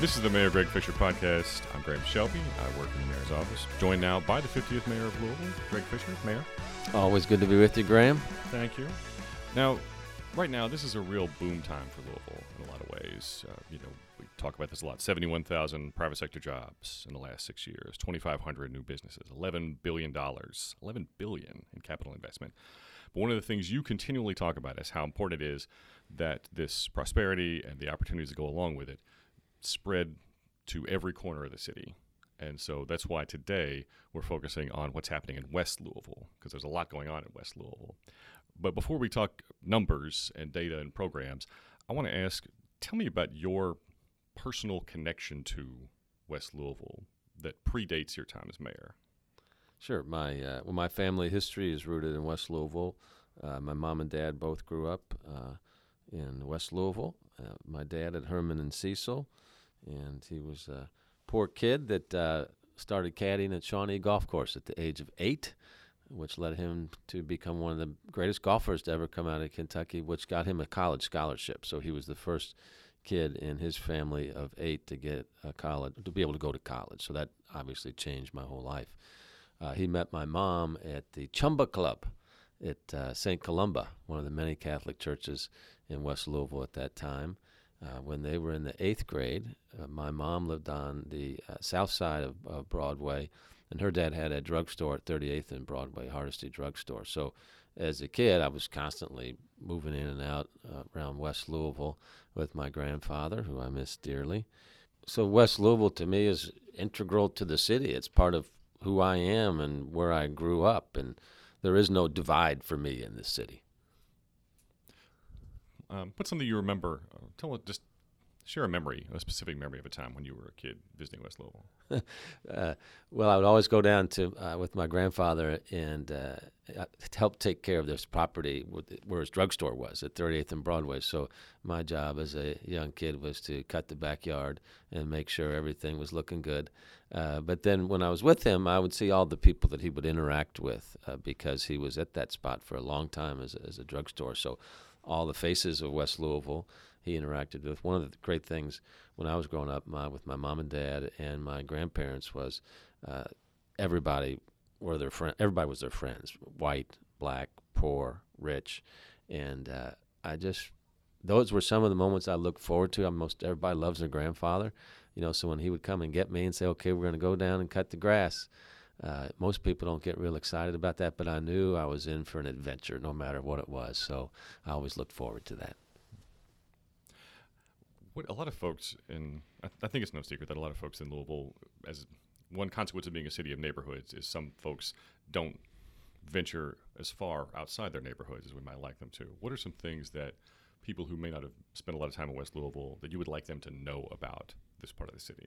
This is the Mayor Greg Fischer podcast. I'm Graham Shelby. I work in the mayor's office. Joined now by the 50th mayor of Louisville, Greg Fischer. Mayor. Always good to be with you, Graham. Thank you. Now, right now, this is a real boom time for Louisville in a lot of ways. We talk about this a lot. 71,000 private sector jobs in the last 6 years, 2,500 new businesses, $11 billion in capital investment. But one of the things you continually talk about is how important it is that this prosperity and the opportunities that go along with it spread to every corner of the city. And so that's why today we're focusing on what's happening in West Louisville, because there's a lot going on in West Louisville. But before we talk numbers and data and programs, I want to ask, tell me about your personal connection to West Louisville that predates your time as mayor. Sure. My family history is rooted in West Louisville. My mom and dad both grew up in West Louisville. My dad at Herman and Cecil, and he was a poor kid that started caddying at Shawnee Golf Course at the age of 8, which led him to become one of the greatest golfers to ever come out of Kentucky, which got him a college scholarship. So he was the first kid in his family of 8 to get a college, to be able to go to college. So that obviously changed my whole life. He met my mom at the Chumba Club at St. Columba, one of the many Catholic churches in West Louisville at that time. When they were in the 8th grade, my mom lived on the south side of Broadway, and her dad had a drugstore at 38th and Broadway, Hardesty Drugstore. So as a kid, I was constantly moving in and out around West Louisville with my grandfather, who I miss dearly. So West Louisville, to me, is integral to the city. It's part of who I am and where I grew up, and there is no divide for me in this city. What's something you remember? Just share a memory, a specific memory of a time when you were a kid visiting West Louisville. Well, I would always go down to with my grandfather and help take care of this property where his drugstore was at 38th and Broadway. So my job as a young kid was to cut the backyard and make sure everything was looking good. But then when I was with him, I would see all the people that he would interact with because he was at that spot for a long time as a drugstore. So all the faces of West Louisville he interacted with. One of the great things when I was growing up with my mom and dad and my grandparents was everybody was their friends, white, black, poor, rich. And those were some of the moments I look forward to. Everybody loves their grandfather. So when he would come and get me and say, okay, we're going to go down and cut the grass, most people don't get real excited about that, but I knew I was in for an adventure no matter what it was. So I always looked forward to that. A lot of folks I think it's no secret that a lot of folks in Louisville, as one consequence of being a city of neighborhoods, is some folks don't venture as far outside their neighborhoods as we might like them to. What are some things that people who may not have spent a lot of time in West Louisville that you would like them to know about this part of the city?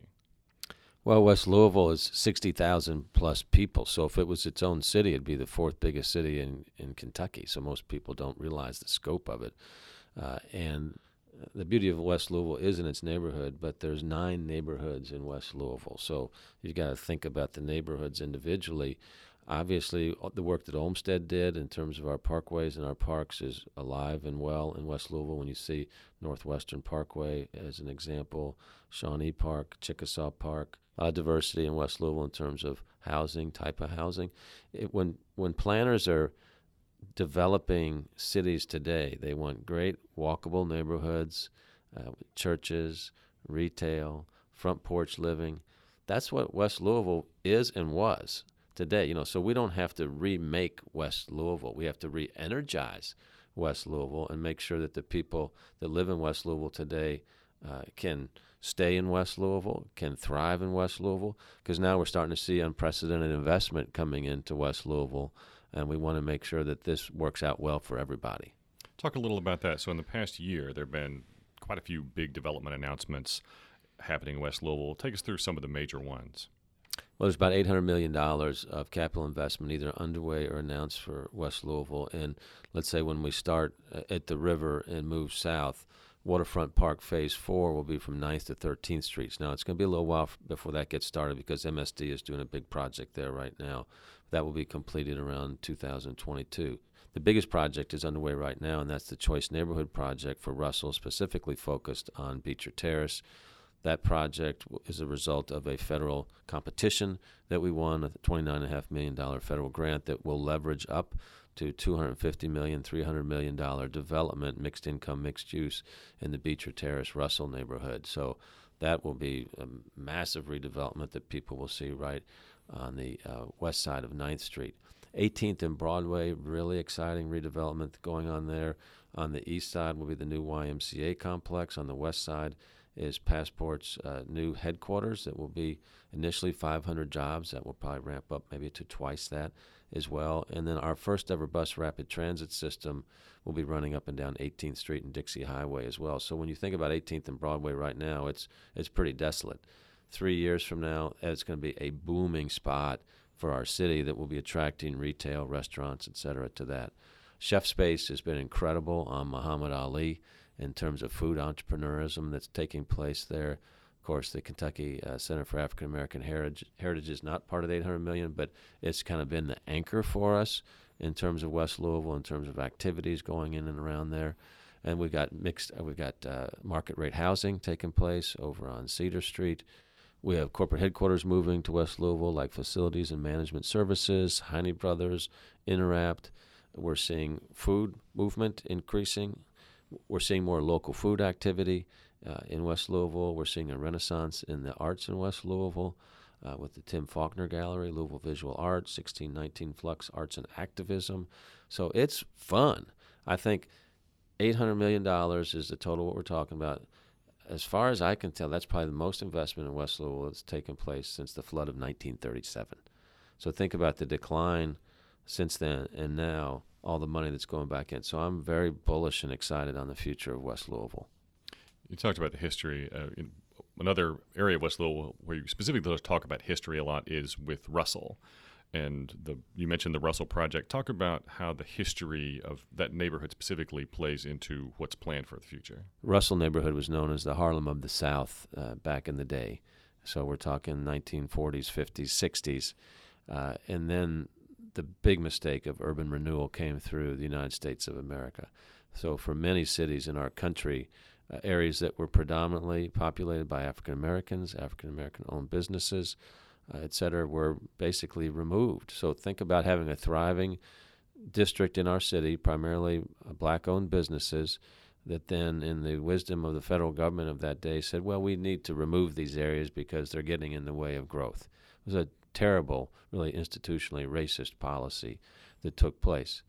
Well, West Louisville is 60,000 plus people, so if it was its own city, it'd be the 4th biggest city in Kentucky, so most people don't realize the scope of it. And the beauty of West Louisville is in its neighborhood, but there's 9 neighborhoods in West Louisville, so you've got to think about the neighborhoods individually. Obviously, the work that Olmsted did in terms of our parkways and our parks is alive and well in West Louisville. When you see Northwestern Parkway as an example, Shawnee Park, Chickasaw Park, a lot of diversity in West Louisville in terms of housing, type of housing. When planners are developing cities today, they want great walkable neighborhoods, churches, retail, front porch living. That's what West Louisville is and was today, so we don't have to remake West Louisville. We have to re-energize West Louisville and make sure that the people that live in West Louisville today can stay in West Louisville, can thrive in West Louisville, because now we're starting to see unprecedented investment coming into West Louisville, and we want to make sure that this works out well for everybody. Talk a little about that. So in the past year, there have been quite a few big development announcements happening in West Louisville. Take us through some of the major ones. Well, there's about $800 million of capital investment either underway or announced for West Louisville. And let's say when we start at the river and move south, Waterfront Park Phase 4 will be from 9th to 13th Streets. Now, it's going to be a little while before that gets started because MSD is doing a big project there right now. That will be completed around 2022. The biggest project is underway right now, and that's the Choice Neighborhood Project for Russell, specifically focused on Beecher Terrace. That project is a result of a federal competition that we won, a $29.5 million federal grant that will leverage up to $250 million, $300 million development, mixed income, mixed use in the Beecher Terrace, Russell neighborhood. So that will be a massive redevelopment that people will see right on the west side of 9th Street. 18th and Broadway, really exciting redevelopment going on there. On the east side will be the new YMCA complex. On the west side is Passport's new headquarters that will be initially 500 jobs. That will probably ramp up maybe to twice that as well. And then our first ever bus rapid transit system will be running up and down 18th Street and Dixie Highway as well. So when you think about 18th and Broadway right now, it's pretty desolate. 3 years from now, it's going to be a booming spot for our city that will be attracting retail, restaurants, et cetera, to that. Chef Space has been incredible on Muhammad Ali in terms of food entrepreneurism that's taking place there. Of course, the Kentucky Center for African American Heritage is not part of the $800 million, but it's kind of been the anchor for us in terms of West Louisville, in terms of activities going in and around there. And we've got market rate housing taking place over on Cedar Street. We have corporate headquarters moving to West Louisville, like facilities and management services, Heine Brothers, Interapt. We're seeing food movement increasing. We're seeing more local food activity in West Louisville. We're seeing a renaissance in the arts in West Louisville with the Tim Faulkner Gallery, Louisville Visual Arts, 1619 Flux Arts and Activism. So it's fun. I think $800 million is the total what we're talking about. As far as I can tell, that's probably the most investment in West Louisville that's taken place since the flood of 1937. So think about the decline since then and now, all the money that's going back in. So I'm very bullish and excited on the future of West Louisville. You talked about the history. In another area of West Louisville where you specifically talk about history a lot is with Russell. And you mentioned the Russell Project. Talk about how the history of that neighborhood specifically plays into what's planned for the future. Russell neighborhood was known as the Harlem of the South back in the day. So we're talking 1940s, 50s, 60s. And then the big mistake of urban renewal came through the United States of America. So for many cities in our country, areas that were predominantly populated by African Americans, African American owned businesses, et cetera, were basically removed. So think about having a thriving district in our city, primarily black-owned businesses, that then in the wisdom of the federal government of that day said, well, we need to remove these areas because they're getting in the way of growth. It was a terrible, really institutionally racist policy that took place.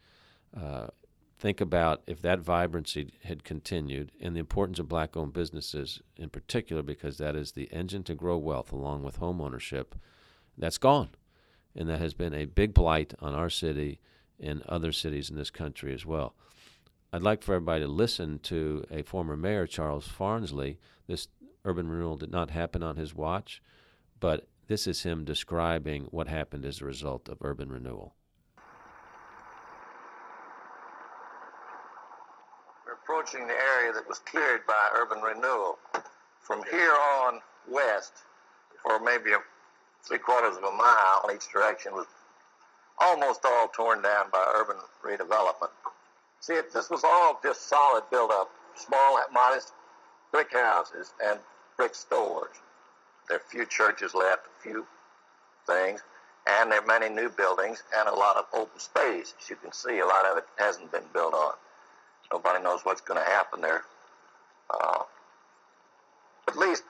Think about if that vibrancy had continued, and the importance of black-owned businesses in particular, because that is the engine to grow wealth along with home ownership, that's gone. And that has been a big blight on our city and other cities in this country as well. I'd like for everybody to listen to a former mayor, Charles Farnsley. This urban renewal did not happen on his watch, but this is him describing what happened as a result of urban renewal. We're approaching the area that was cleared by urban renewal. From here on west, for maybe 3/4 of a mile in each direction, was almost all torn down by urban redevelopment. See, this was all just solid build-up, small, modest brick houses and brick stores. There are few churches left, a few things, and there are many new buildings and a lot of open space. As you can see, a lot of it hasn't been built on. Nobody knows what's going to happen there. At least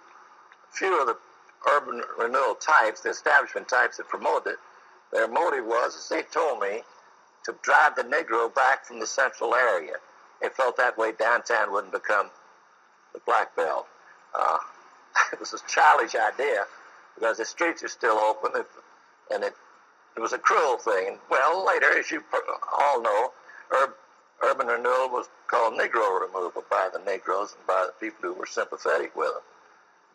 a few of the urban renewal types, the establishment types that promoted it, their motive was, as they told me, to drive the Negro back from the central area. They felt that way downtown wouldn't become the Black Belt. It was a childish idea because the streets are still open, and it was a cruel thing. Well, later, as you all know, urban renewal was called Negro removal by the Negroes and by the people who were sympathetic with them.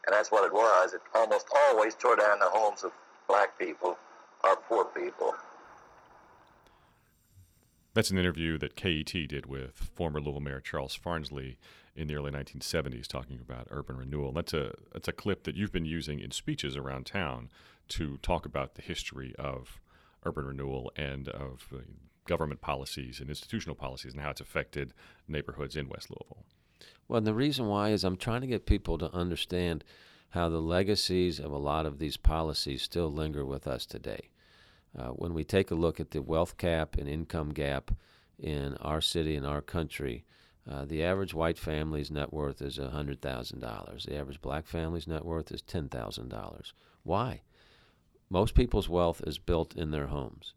And that's what it was. It almost always tore down the homes of black people or poor people. That's an interview that KET did with former Louisville Mayor Charles Farnsley in the early 1970s, talking about urban renewal. And that's a clip that you've been using in speeches around town to talk about the history of urban renewal and of government policies and institutional policies and how it's affected neighborhoods in West Louisville. Well, and the reason why is I'm trying to get people to understand how the legacies of a lot of these policies still linger with us today. When we take a look at the wealth cap and income gap in our city and our country, the average white family's net worth is $100,000. The average black family's net worth is $10,000. Why? Most people's wealth is built in their homes.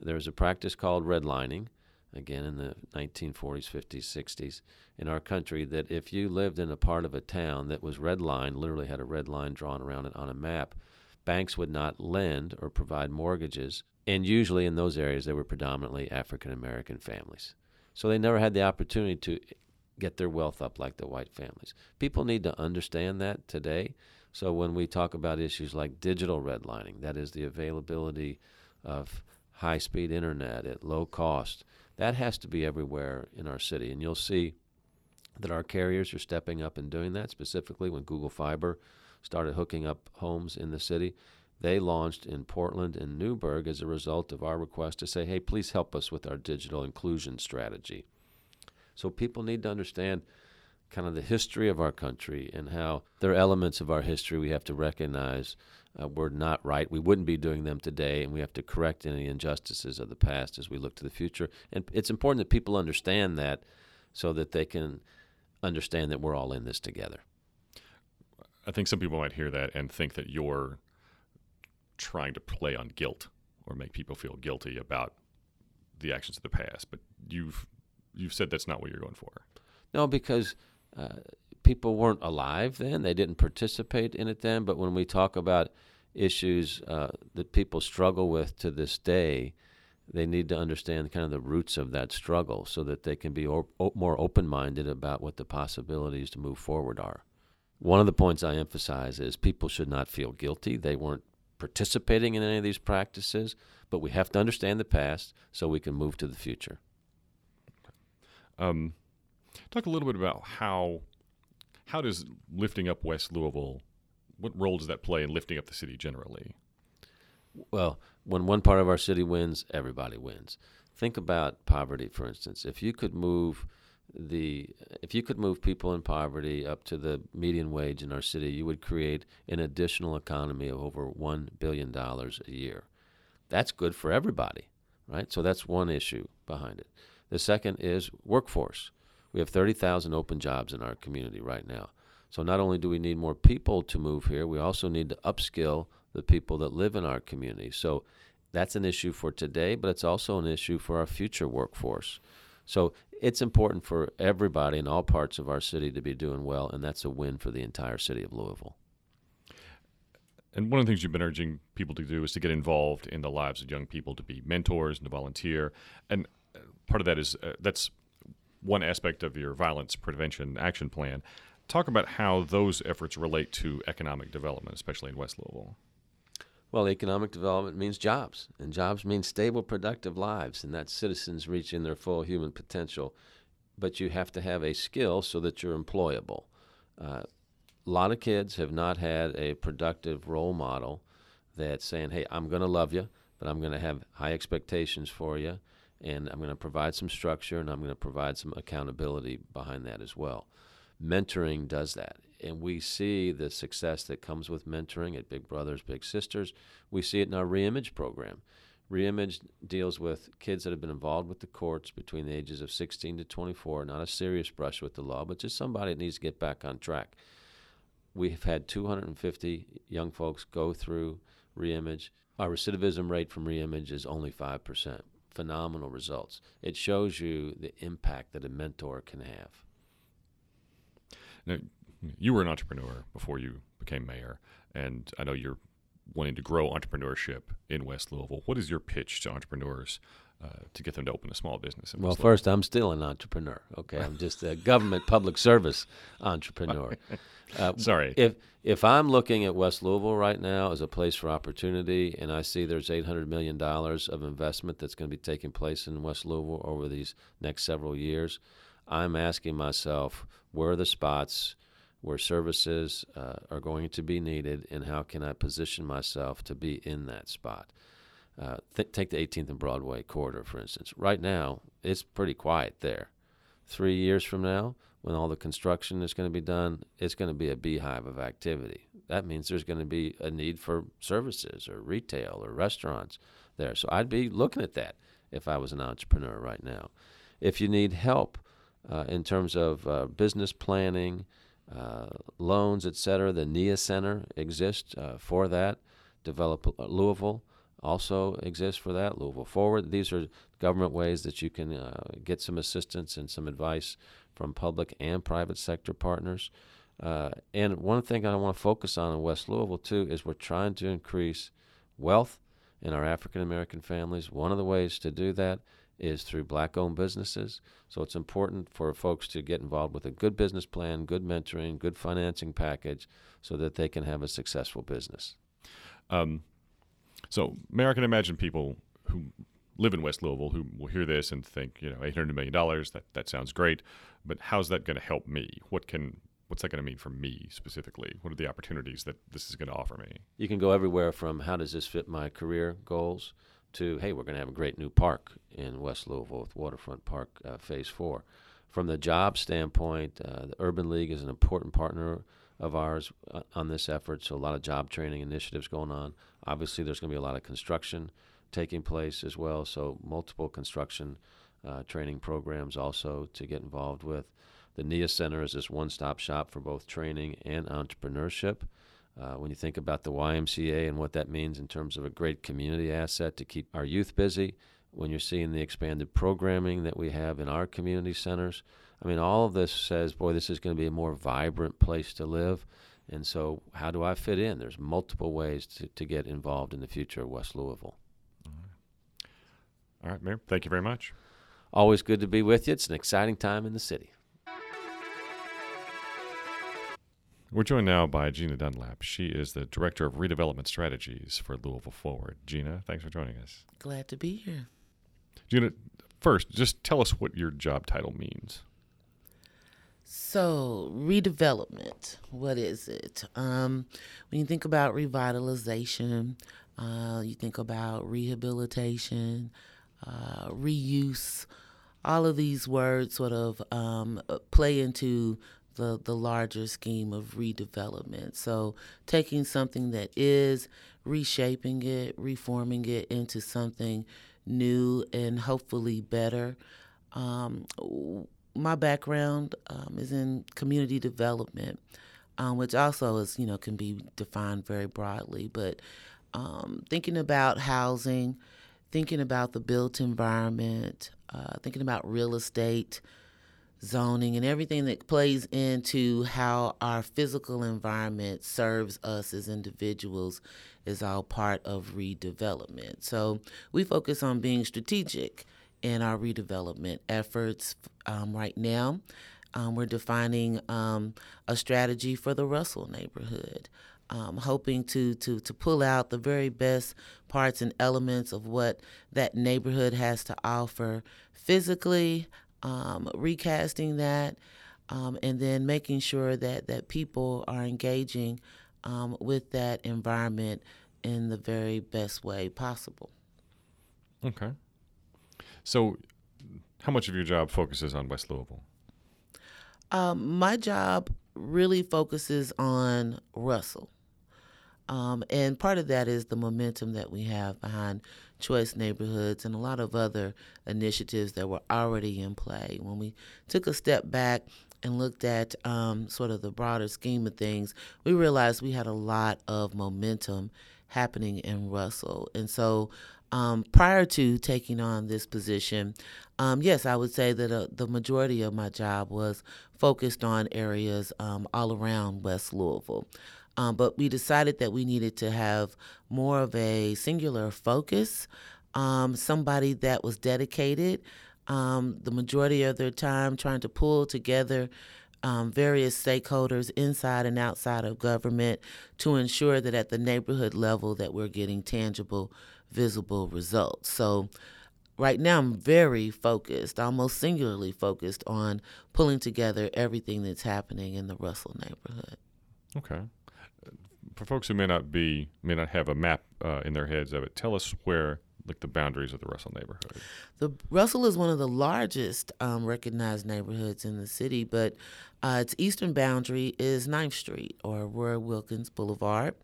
There's a practice called redlining, again in the 1940s, 50s, 60s, in our country, that if you lived in a part of a town that was redlined, literally had a red line drawn around it on a map, banks would not lend or provide mortgages, and usually in those areas they were predominantly African-American families. So they never had the opportunity to get their wealth up like the white families. People need to understand that today. So when we talk about issues like digital redlining, that is the availability of high-speed internet at low cost, that has to be everywhere in our city. And you'll see that our carriers are stepping up and doing that. Specifically, when Google Fiber started hooking up homes in the city, they launched in Portland and Newburgh as a result of our request to say, hey, please help us with our digital inclusion strategy. So people need to understand kind of the history of our country and how there are elements of our history we have to recognize were not right. We wouldn't be doing them today, and we have to correct any injustices of the past as we look to the future. And it's important that people understand that so that they can understand that we're all in this together. I think some people might hear that and think that you're trying to play on guilt or make people feel guilty about the actions of the past, but you've said that's not what you're going for. No, because people weren't alive then. They didn't participate in it then. But when we talk about issues that people struggle with to this day, they need to understand kind of the roots of that struggle so that they can be more open-minded about what the possibilities to move forward are. One of the points I emphasize is people should not feel guilty. They weren't participating in any of these practices, but we have to understand the past so we can move to the future. Talk a little bit about how does lifting up West Louisville, what role does that play in lifting up the city generally? Well, when one part of our city wins, everybody wins. Think about poverty, for instance. If you could move people in poverty up to the median wage in our city, you would create an additional economy of over $1 billion a year. That's good for everybody, right? So that's one issue behind it. The second is workforce. We have 30,000 open jobs in our community right now. So not only do we need more people to move here, we also need to upskill the people that live in our community. So that's an issue for today, but it's also an issue for our future workforce. So it's important for everybody in all parts of our city to be doing well, and that's a win for the entire city of Louisville. And one of the things you've been urging people to do is to get involved in the lives of young people, to be mentors and to volunteer. And part of that is that's one aspect of your violence prevention action plan. Talk about how those efforts relate to economic development, especially in West Louisville. Well, economic development means jobs, and jobs mean stable, productive lives, and that's citizens reaching their full human potential. But you have to have a skill so that you're employable. A lot of kids have not had a productive role model that's saying, hey, I'm going to love you, but I'm going to have high expectations for you, and I'm going to provide some structure, and I'm going to provide some accountability behind that as well. Mentoring does that. And we see the success that comes with mentoring at Big Brothers, Big Sisters. We see it in our Reimage program. Reimage deals with kids that have been involved with the courts between the ages of 16 to 24, not a serious brush with the law, but just somebody that needs to get back on track. We've had 250 young folks go through Reimage. Our recidivism rate from Reimage is only 5%. Phenomenal results. It shows you the impact that a mentor can have. Now, you were an entrepreneur before you became mayor, and I know you're wanting to grow entrepreneurship in West Louisville. What is your pitch to entrepreneurs to get them to open a small business in West Louisville? Well, first, I'm still an entrepreneur, okay? I'm just a government public service entrepreneur. Sorry. If I'm looking at West Louisville right now as a place for opportunity, and I see there's $800 million of investment that's going to be taking place in West Louisville over these next several years, I'm asking myself, where are the spots where services are going to be needed, and how can I position myself to be in that spot? Take the 18th and Broadway corridor, for instance. Right now, it's pretty quiet there. 3 years from now, when all the construction is going to be done, it's going to be a beehive of activity. that means there's going to be a need for services or retail or restaurants there. So I'd be looking at that if I was an entrepreneur right now. If you need help in terms of business planning, loans, et cetera, the NIA Center exists for that. Louisville also exists for that. Louisville Forward. These are government ways that you can get some assistance and some advice from public and private sector partners. And one thing I want to focus on in West Louisville, too, is we're trying to increase wealth in our African-American families. One of the ways to do that is through black-owned businesses. So it's important for folks to get involved with a good business plan, good mentoring, good financing package so that they can have a successful business. So I can imagine people who live in West Louisville who will hear this and think, $800 million, that sounds great, but how's that going to help me? What's that going to mean for me specifically? What are the opportunities that this is going to offer me? You can go everywhere from how does this fit my career goals to, hey, we're going to have a great new park in West Louisville with Waterfront Park Phase 4. From the job standpoint, the Urban League is an important partner of ours on this effort, so a lot of job training initiatives going on. Obviously, there's going to be a lot of construction taking place as well, so multiple construction training programs also to get involved with. The NIA Center is this one-stop shop for both training and entrepreneurship. When you think about the YMCA and what that means in terms of a great community asset to keep our youth busy, when you're seeing the expanded programming that we have in our community centers, all of this says, boy, this is going to be a more vibrant place to live. And so how do I fit in? There's multiple ways to get involved in the future of West Louisville. All right, Mayor, thank you very much. Always good to be with you. It's an exciting time in the city. We're joined now by Jeana Dunlap. She is the Director of Redevelopment Strategies for Louisville Forward. Jeana, thanks for joining us. Glad to be here. Jeana, first, just tell us what your job title means. So, redevelopment, what is it? When you think about revitalization, you think about rehabilitation, reuse, all of these words sort of play into the larger scheme of redevelopment. So taking something that is, reshaping it, reforming it into something new and hopefully better. My background is in community development, which also is, can be defined very broadly. But thinking about housing, thinking about the built environment, thinking about real estate, zoning, and everything that plays into how our physical environment serves us as individuals is all part of redevelopment. So we focus on being strategic in our redevelopment efforts. Right now, we're defining a strategy for the Russell neighborhood, hoping to pull out the very best parts and elements of what that neighborhood has to offer physically, recasting that, and then making sure that people are engaging with that environment in the very best way possible. Okay. So how much of your job focuses on West Louisville? My job really focuses on Russell. And part of that is the momentum that we have behind Choice Neighborhoods and a lot of other initiatives that were already in play. When we took a step back and looked at sort of the broader scheme of things, we realized we had a lot of momentum happening in Russell. And so prior to taking on this position, yes, I would say that the majority of my job was focused on areas all around West Louisville. But we decided that we needed to have more of a singular focus, somebody that was dedicated the majority of their time trying to pull together various stakeholders inside and outside of government to ensure that at the neighborhood level that we're getting tangible, visible results. So right now I'm very focused, almost singularly focused on pulling together everything that's happening in the Russell neighborhood. Okay. For folks who may not have a map in their heads of it, tell us where like the boundaries of the Russell neighborhood? The Russell is one of the largest recognized neighborhoods in the city, but its eastern boundary is 9th Street or Roy Wilkins Boulevard.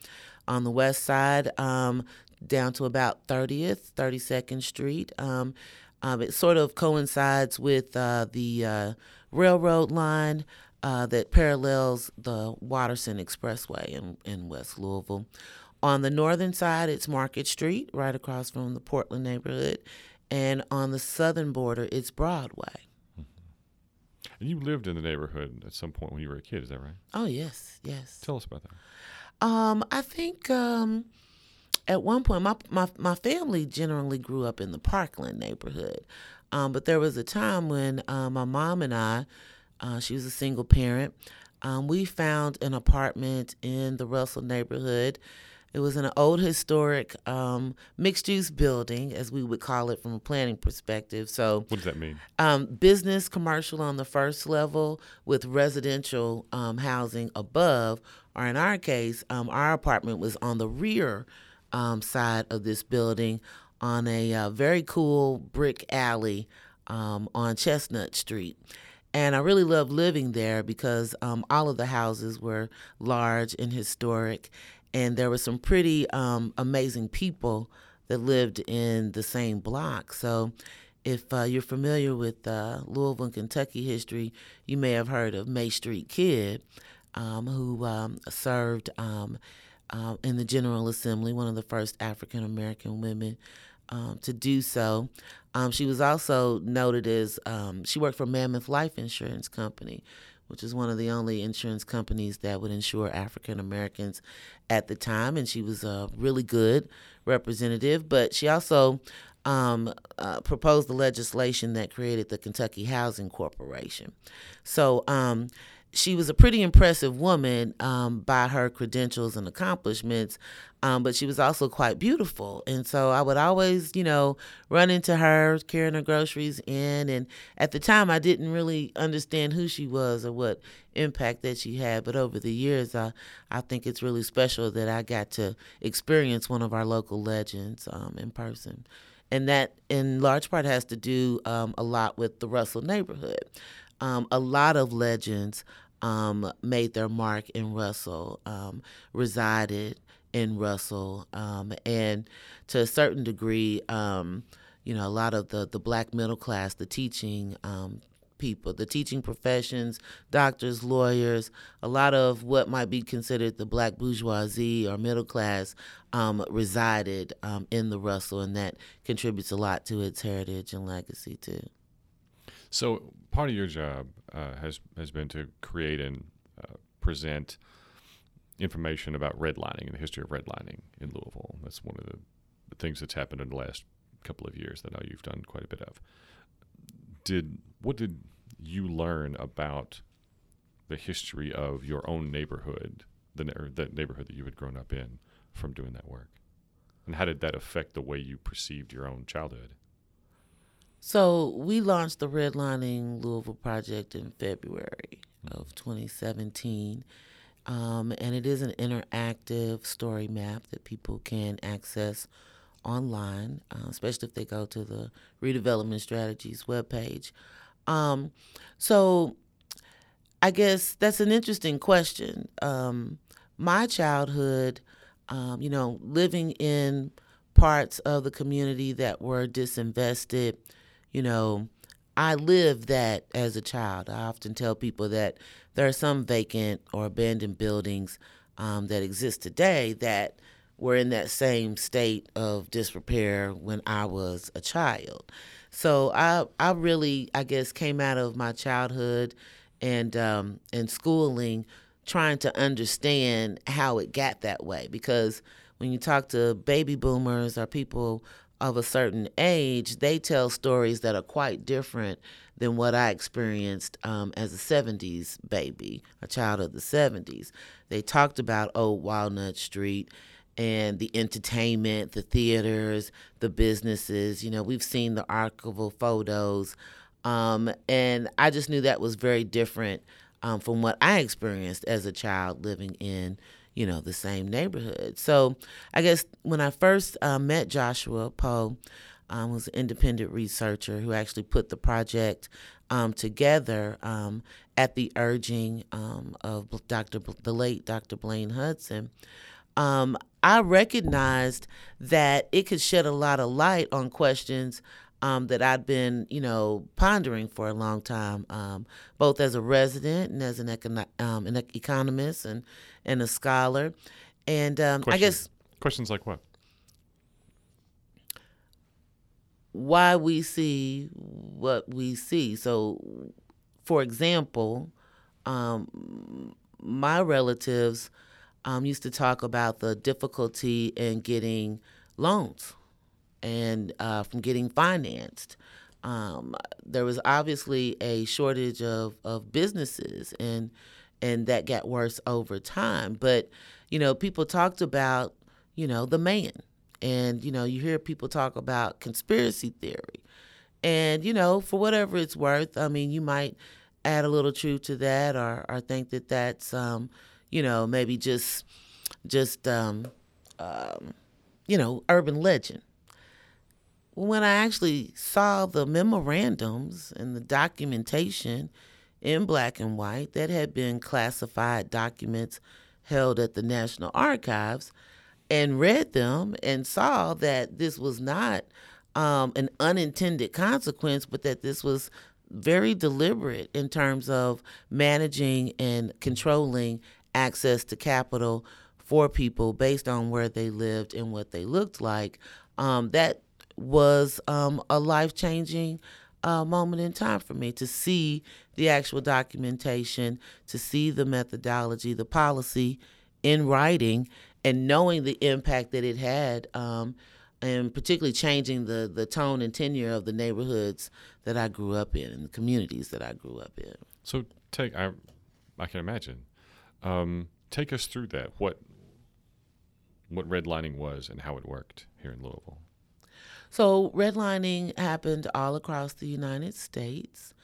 On the west side, down to about 30th, 32nd Street. It sort of coincides with the railroad line that parallels the Watterson Expressway in West Louisville. On the northern side, it's Market Street, right across from the Portland neighborhood. And on the southern border, it's Broadway. Mm-hmm. And you lived in the neighborhood at some point when you were a kid, is that right? Oh, yes, yes. Tell us about that. I think at one point, my family generally grew up in the Parkland neighborhood. But there was a time when my mom and I, she was a single parent, we found an apartment in the Russell neighborhood. It was an old historic mixed-use building, as we would call it from a planning perspective. So, what does that mean? Business, commercial on the first level with residential housing above, or in our case, our apartment was on the rear side of this building on a very cool brick alley on Chestnut Street. And I really loved living there because all of the houses were large and historic. And there were some pretty amazing people that lived in the same block. So if you're familiar with Louisville and Kentucky history, you may have heard of May Street Kidd, who served in the General Assembly, one of the first African-American women to do so. She was also noted as she worked for Mammoth Life Insurance Company, which is one of the only insurance companies that would insure African Americans at the time. And she was a really good representative. But she also proposed the legislation that created the Kentucky Housing Corporation. So she was a pretty impressive woman by her credentials and accomplishments, but she was also quite beautiful. And so I would always, run into her, carrying her groceries in. And at the time, I didn't really understand who she was or what impact that she had. But over the years, I think it's really special that I got to experience one of our local legends in person. And that, in large part, has to do a lot with the Russell neighborhood. A lot of legends made their mark in Russell, resided in Russell, and to a certain degree, a lot of the black middle class, the teaching people, the teaching professions, doctors, lawyers, a lot of what might be considered the black bourgeoisie or middle class resided in the Russell, and that contributes a lot to its heritage and legacy too. So part of your job has been to create and present information about redlining and the history of redlining in Louisville. That's one of the things that's happened in the last couple of years that I know you've done quite a bit of. What did you learn about the history of your own neighborhood, the neighborhood that you had grown up in, from doing that work? And how did that affect the way you perceived your own childhood? So we launched the Redlining Louisville Project in February of 2017, and it is an interactive story map that people can access online, especially if they go to the Redevelopment Strategies webpage. So I guess that's an interesting question. My childhood, living in parts of the community that were disinvested, I lived that as a child. I often tell people that there are some vacant or abandoned buildings that exist today that were in that same state of disrepair when I was a child. So I really, I guess, came out of my childhood and schooling trying to understand how it got that way. Because when you talk to baby boomers or people of a certain age, they tell stories that are quite different than what I experienced as a 70s baby, a child of the 70s. They talked about Old Walnut Street and the entertainment, the theaters, the businesses. We've seen the archival photos. And I just knew that was very different from what I experienced as a child living in you know, the same neighborhood. So I guess when I first met Joshua Poe, was an independent researcher who actually put the project together at the urging of the late Dr. Blaine Hudson. I recognized that it could shed a lot of light on questions that I'd been, you know, pondering for a long time, both as a resident and as an economist and a scholar. And I guess... Questions like what? Why we see what we see. So, for example, my relatives used to talk about the difficulty in getting loans and from getting financed. There was obviously a shortage of businesses, and that got worse over time. But, you know, people talked about, you know, the man. And, you know, you hear people talk about conspiracy theory. And, you know, for whatever it's worth, I mean, you might add a little truth to that or think that that's, you know, maybe just you know, urban legend. When I actually saw the memorandums and the documentation in black and white that had been classified documents held at the National Archives, and read them and saw that this was not an unintended consequence, but that this was very deliberate in terms of managing and controlling access to capital for people based on where they lived and what they looked like. That was a life-changing moment in time for me to see the actual documentation, to see the methodology, the policy in writing, and knowing the impact that it had, and particularly changing the tone and tenure of the neighborhoods that I grew up in and the communities that I grew up in. So I can imagine. Take us through that. What redlining was and how it worked here in Louisville. So redlining happened all across the United States.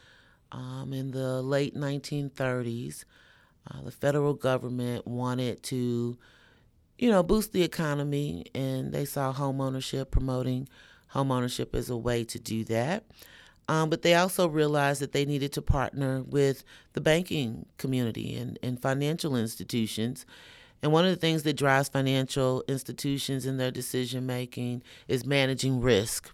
In the late 1930s, the federal government wanted to, you know, boost the economy, and they saw homeownership, promoting homeownership as a way to do that. But they also realized that they needed to partner with the banking community and financial institutions. And one of the things that drives financial institutions in their decision-making is managing risk.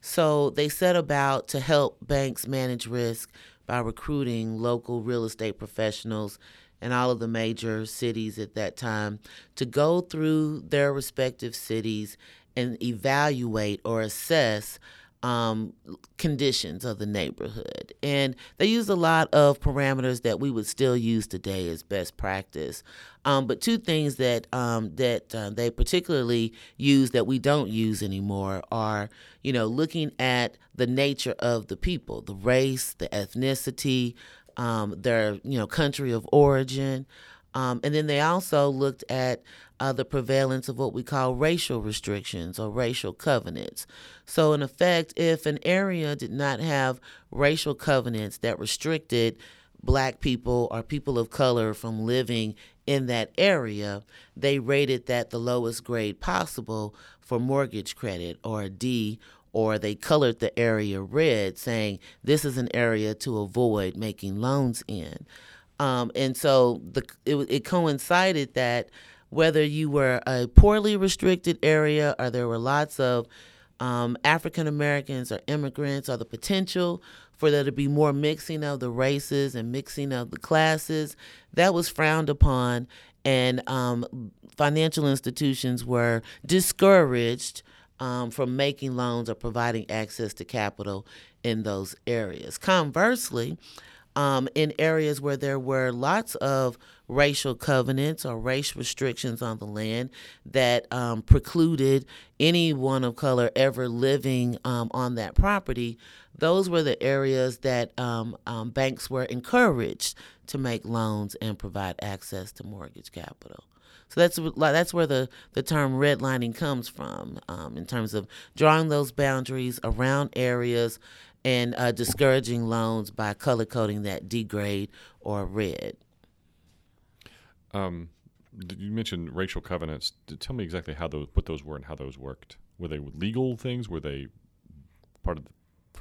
So they set about to help banks manage risk by recruiting local real estate professionals and all of the major cities at that time to go through their respective cities and evaluate or assess conditions of the neighborhood. And they used a lot of parameters that we would still use today as best practice. But two things that that they particularly use that we don't use anymore are, you know, looking at the nature of the people, the race, the ethnicity, their, you know, country of origin. And then they also looked at the prevalence of what we call racial restrictions or racial covenants. So in effect, if an area did not have racial covenants that restricted black people or people of color from living in that area, they rated that the lowest grade possible for mortgage credit, or a D, or they colored the area red, saying this is an area to avoid making loans in. And so it coincided that whether you were a poorly restricted area or there were lots of African Americans or immigrants, or the potential for there to be more mixing of the races and mixing of the classes, that was frowned upon, and financial institutions were discouraged from making loans or providing access to capital in those areas. Conversely, in areas where there were lots of racial covenants or race restrictions on the land that precluded anyone of color ever living on that property, those were the areas that banks were encouraged to make loans and provide access to mortgage capital. So that's where the term redlining comes from, in terms of drawing those boundaries around areas and discouraging loans by color coding that D grade or red. You mentioned racial covenants. Tell me exactly how those, what those were and how those worked. Were they legal things? Were they part of the,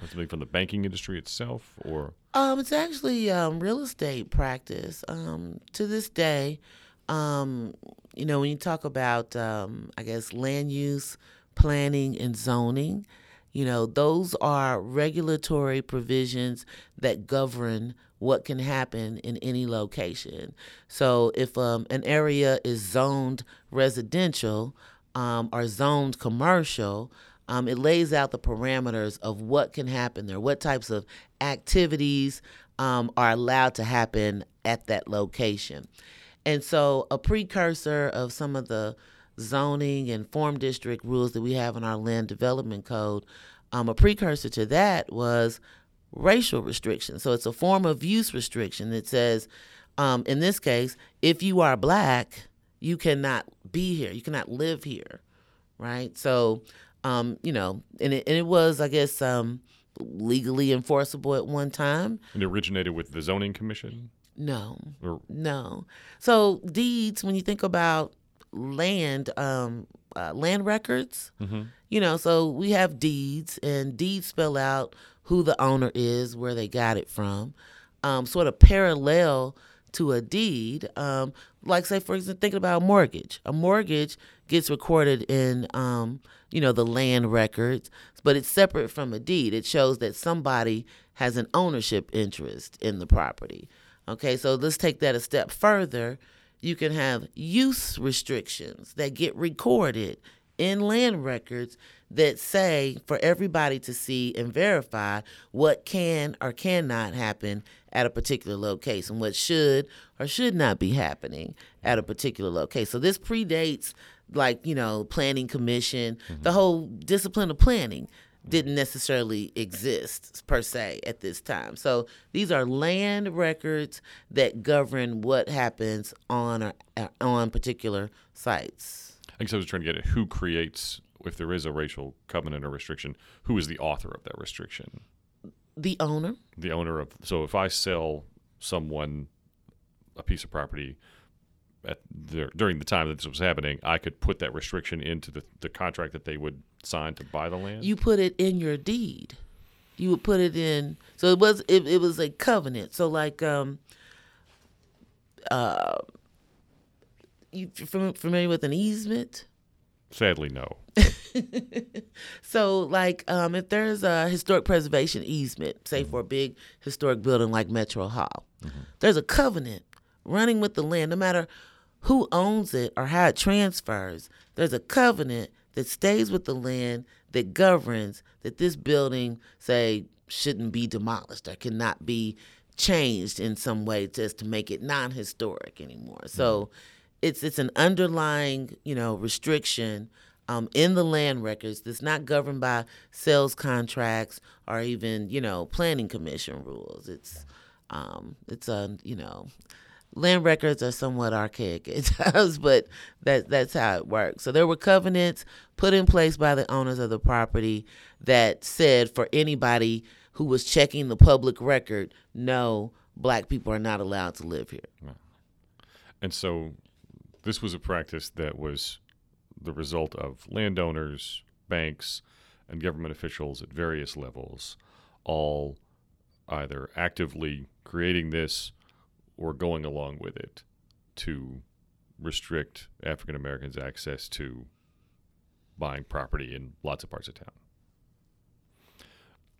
something from the banking industry itself, or? It's actually real estate practice. To this day, you know, when you talk about, I guess, land use, planning, and zoning, you know, those are regulatory provisions that govern what can happen in any location. So if an area is zoned residential or zoned commercial, it lays out the parameters of what can happen there, what types of activities are allowed to happen at that location. And so a precursor of some of the zoning and form district rules that we have in our land development code, a precursor to that was racial restriction. So it's a form of use restriction that says, in this case, if you are black, you cannot be here. You cannot live here, right? So... you know, and it was, I guess, legally enforceable at one time. And it originated with the zoning commission? No. So deeds, when you think about land, land records, mm-hmm. you know, so we have deeds, and deeds spell out who the owner is, where they got it from, sort of parallel to a deed. Like, say, for example, thinking about a mortgage. A mortgage gets recorded in, you know, the land records, but it's separate from a deed. It shows that somebody has an ownership interest in the property. Okay, so let's take that a step further. You can have use restrictions that get recorded in land records that say for everybody to see and verify what can or cannot happen at a particular location, what should or should not be happening at a particular location. So this predates, like, you know, planning commission, mm-hmm. the whole discipline of planning didn't necessarily exist per se at this time. So these are land records that govern what happens on or on particular sites. I guess I was trying to get at who creates, if there is a racial covenant or restriction, who is the author of that restriction? The owner. The owner of, so if I sell someone a piece of property at their, during the time that this was happening, I could put that restriction into the contract that they would sign to buy the land? You put it in your deed. You would put it in, so it was a covenant. So like, you familiar with an easement? Sadly, no. So, like, if there's a historic preservation easement, say mm-hmm. for a big historic building like Metro Hall, mm-hmm. there's a covenant running with the land. No matter who owns it or how it transfers, there's a covenant that stays with the land that governs that this building, say, shouldn't be demolished or cannot be changed in some way just to make it non-historic anymore. Mm-hmm. So it's an underlying, you know, restriction in the land records that's not governed by sales contracts or even, you know, planning commission rules. It's you know, land records are somewhat archaic at times, but that's how it works. So there were covenants put in place by the owners of the property that said for anybody who was checking the public record, no, black people are not allowed to live here. And so this was a practice that was the result of landowners, banks, and government officials at various levels, all either actively creating this or going along with it to restrict African Americans' access to buying property in lots of parts of town.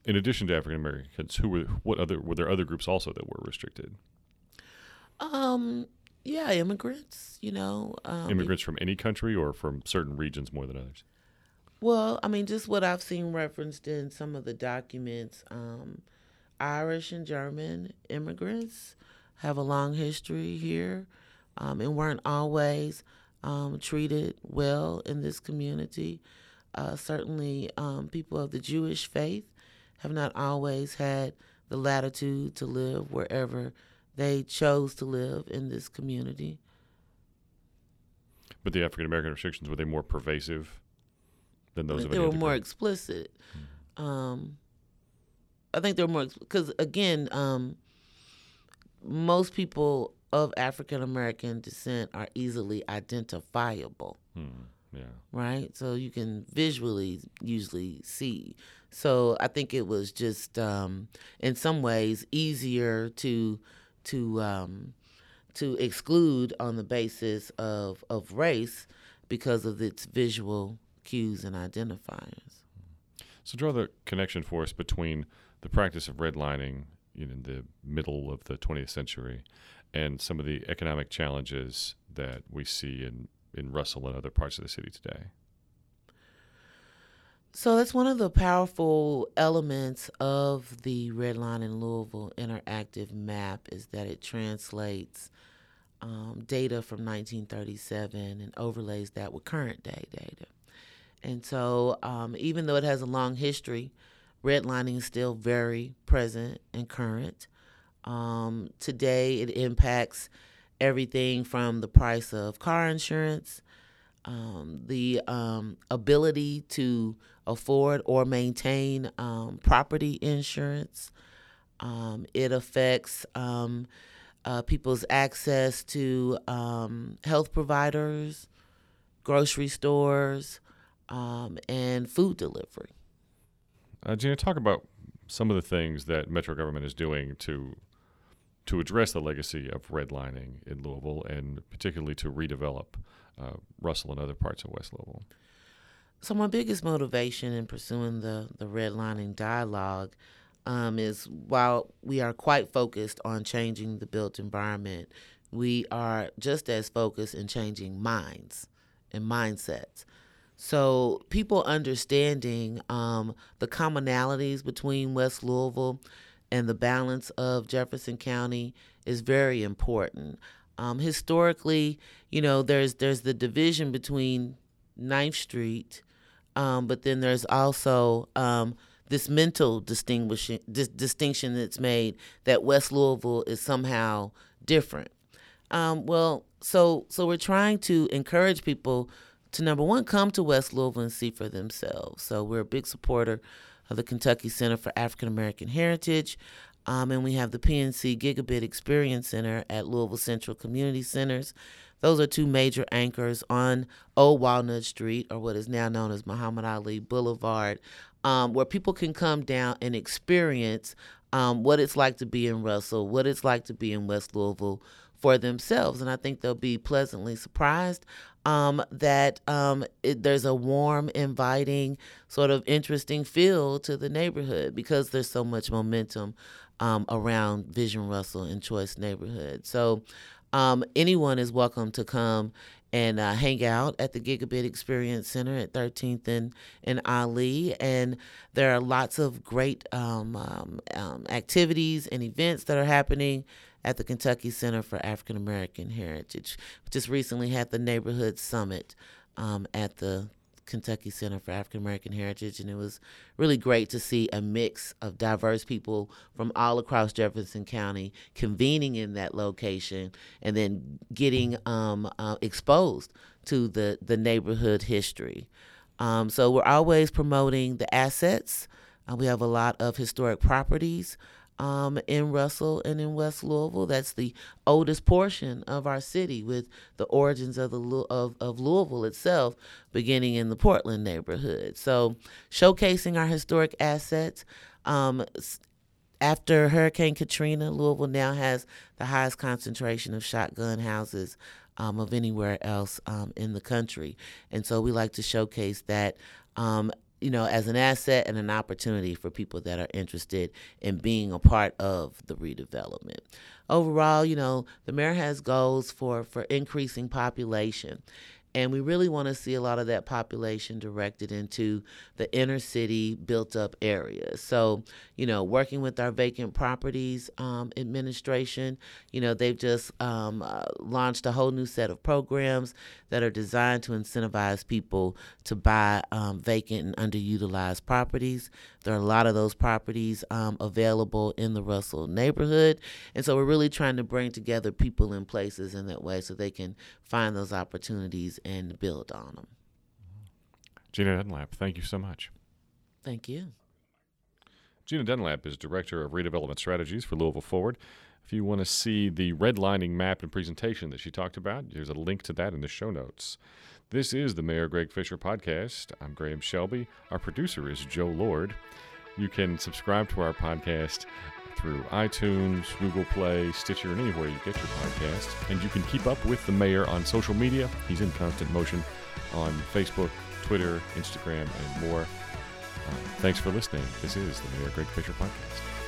In addition to African Americans, were there other groups also that were restricted? Yeah, immigrants, you know. Immigrants from any country or from certain regions more than others? Well, I mean, just what I've seen referenced in some of the documents, Irish and German immigrants have a long history here and weren't always treated well in this community. Certainly, people of the Jewish faith have not always had the latitude to live wherever they chose to live in this community. But the African American restrictions, were they more pervasive than those of any other group? They were more explicit. Mm-hmm. I think they were more, because again, most people of African American descent are easily identifiable. Yeah. Right? So you can visually usually see. So I think it was just in some ways easier to exclude on the basis of race because of its visual cues and identifiers. So draw the connection for us between the practice of redlining in the middle of the 20th century and some of the economic challenges that we see in Russell and other parts of the city today. So that's one of the powerful elements of the Redline in Louisville interactive map is that it translates data from 1937 and overlays that with current day data. And so even though it has a long history, redlining is still very present and current. Today it impacts everything from the price of car insurance, the ability to afford or maintain property insurance. It affects people's access to health providers, grocery stores, and food delivery. Jeana, talk about some of the things that Metro government is doing to address the legacy of redlining in Louisville and particularly to redevelop Russell and other parts of West Louisville. So my biggest motivation in pursuing the redlining dialogue is while we are quite focused on changing the built environment, we are just as focused in changing minds and mindsets. So people understanding the commonalities between West Louisville and the balance of Jefferson County is very important. Historically, there's the division between 9th Street, but then there's also this mental distinction that's made that West Louisville is somehow different. So we're trying to encourage people to, number one, come to West Louisville and see for themselves. So we're a big supporter of the Kentucky Center for African American Heritage, and we have the PNC Gigabit Experience Center at Louisville Central Community Centers. Those are two major anchors on Old Walnut Street, or what is now known as Muhammad Ali Boulevard, where people can come down and experience what it's like to be in Russell, what it's like to be in West Louisville for themselves. And I think they'll be pleasantly surprised that there's a warm, inviting, sort of interesting feel to the neighborhood because there's so much momentum around Vision Russell and Choice Neighborhood. So anyone is welcome to come and hang out at the Gigabit Experience Center at 13th and Ali. And there are lots of great activities and events that are happening at the Kentucky Center for African American Heritage. We just recently had the Neighborhood Summit at the Kentucky Center for African American Heritage, and it was really great to see a mix of diverse people from all across Jefferson County convening in that location and then getting exposed to the neighborhood history. So we're always promoting the assets. We have a lot of historic properties in Russell and in West Louisville. That's the oldest portion of our city, with the origins of Louisville itself beginning in the Portland neighborhood. So showcasing our historic assets. After Hurricane Katrina, Louisville now has the highest concentration of shotgun houses of anywhere else in the country. And so we like to showcase that as an asset and an opportunity for people that are interested in being a part of the redevelopment. Overall, the mayor has goals for increasing population. And we really want to see a lot of that population directed into the inner city built-up areas. So, working with our vacant properties administration, they've just launched a whole new set of programs that are designed to incentivize people to buy vacant and underutilized properties. There are a lot of those properties available in the Russell neighborhood. And so we're really trying to bring together people and places in that way so they can find those opportunities and build on them. Jeana Dunlap, thank you so much. Thank you. Jeana Dunlap is Director of Redevelopment Strategies for Louisville Forward. If you want to see the redlining map and presentation that she talked about, there's a link to that in the show notes. This is the Mayor Greg Fischer Podcast. I'm Graham Shelby. Our producer is Joe Lord. You can subscribe to our podcast through iTunes, Google Play, Stitcher, and anywhere you get your podcast. And you can keep up with the mayor on social media. He's in constant motion on Facebook, Twitter, Instagram, and more. Thanks for listening. This is the Mayor Greg Fischer Podcast.